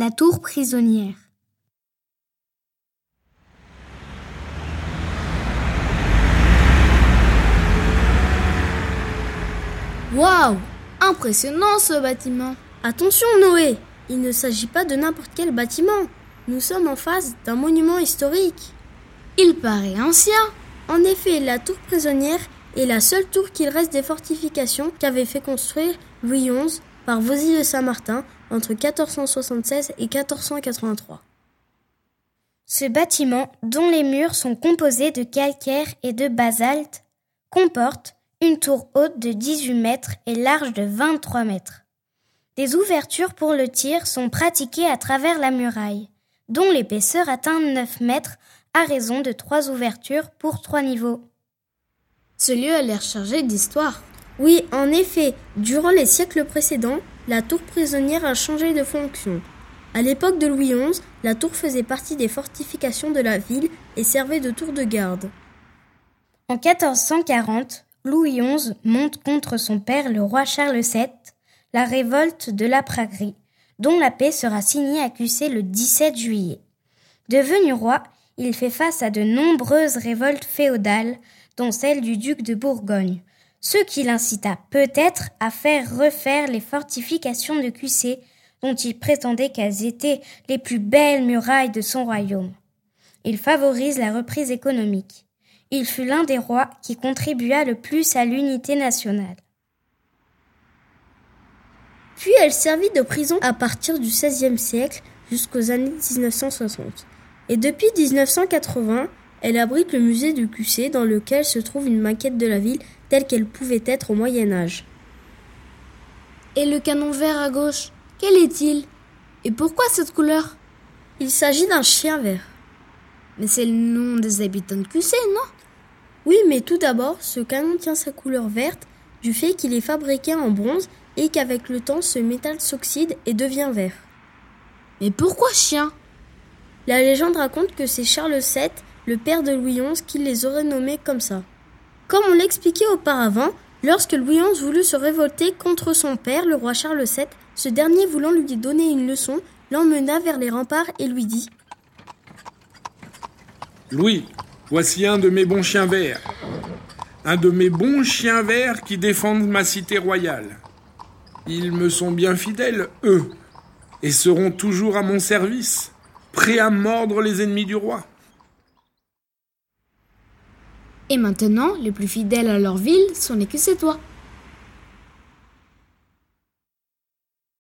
La tour prisonnière. Waouh! Impressionnant ce bâtiment! Attention Noé, il ne s'agit pas de n'importe quel bâtiment. Nous sommes en face d'un monument historique. Il paraît ancien. En effet, la tour prisonnière est la seule tour qu'il reste des fortifications qu'avait fait construire Louis XI par Vaux-Isle-Saint-Martin entre 1476 et 1483. Ce bâtiment, dont les murs sont composés de calcaire et de basalte, comporte une tour haute de 18 mètres et large de 23 mètres. Des ouvertures pour le tir sont pratiquées à travers la muraille, dont l'épaisseur atteint 9 mètres à raison de 3 ouvertures pour 3 niveaux. Ce lieu a l'air chargé d'histoire. Oui, en effet, durant les siècles précédents, la tour prisonnière a changé de fonction. À l'époque de Louis XI, la tour faisait partie des fortifications de la ville et servait de tour de garde. En 1440, Louis XI monte contre son père, le roi Charles VII, la révolte de la Praguerie, dont la paix sera signée à Cusset le 17 juillet. Devenu roi, il fait face à de nombreuses révoltes féodales, dont celle du duc de Bourgogne, ce qui l'incita peut-être à faire refaire les fortifications de Cusset, dont il prétendait qu'elles étaient les plus belles murailles de son royaume. Il favorise la reprise économique. Il fut l'un des rois qui contribua le plus à l'unité nationale. Puis elle servit de prison à partir du XVIe siècle jusqu'aux années 1960. Et depuis 1980, elle abrite le musée de Cusset dans lequel se trouve une maquette de la ville telle qu'elle pouvait être au Moyen-Âge. Et le canon vert à gauche, quel est-il? Et pourquoi cette couleur? Il s'agit d'un chien vert. Mais c'est le nom des habitants de Cusset, non? Oui, mais tout d'abord, ce canon tient sa couleur verte du fait qu'il est fabriqué en bronze et qu'avec le temps, ce métal s'oxyde et devient vert. Mais pourquoi chien? La légende raconte que c'est Charles VII, le père de Louis XI, qui les aurait nommés comme ça. Comme on l'expliquait auparavant, lorsque Louis XI voulut se révolter contre son père, le roi Charles VII, ce dernier voulant lui donner une leçon, l'emmena vers les remparts et lui dit « Louis, voici un de mes bons chiens verts. Un de mes bons chiens verts qui défendent ma cité royale. Ils me sont bien fidèles, eux, et seront toujours à mon service, prêts à mordre les ennemis du roi. » Et maintenant, les plus fidèles à leur ville sont les Cussetois.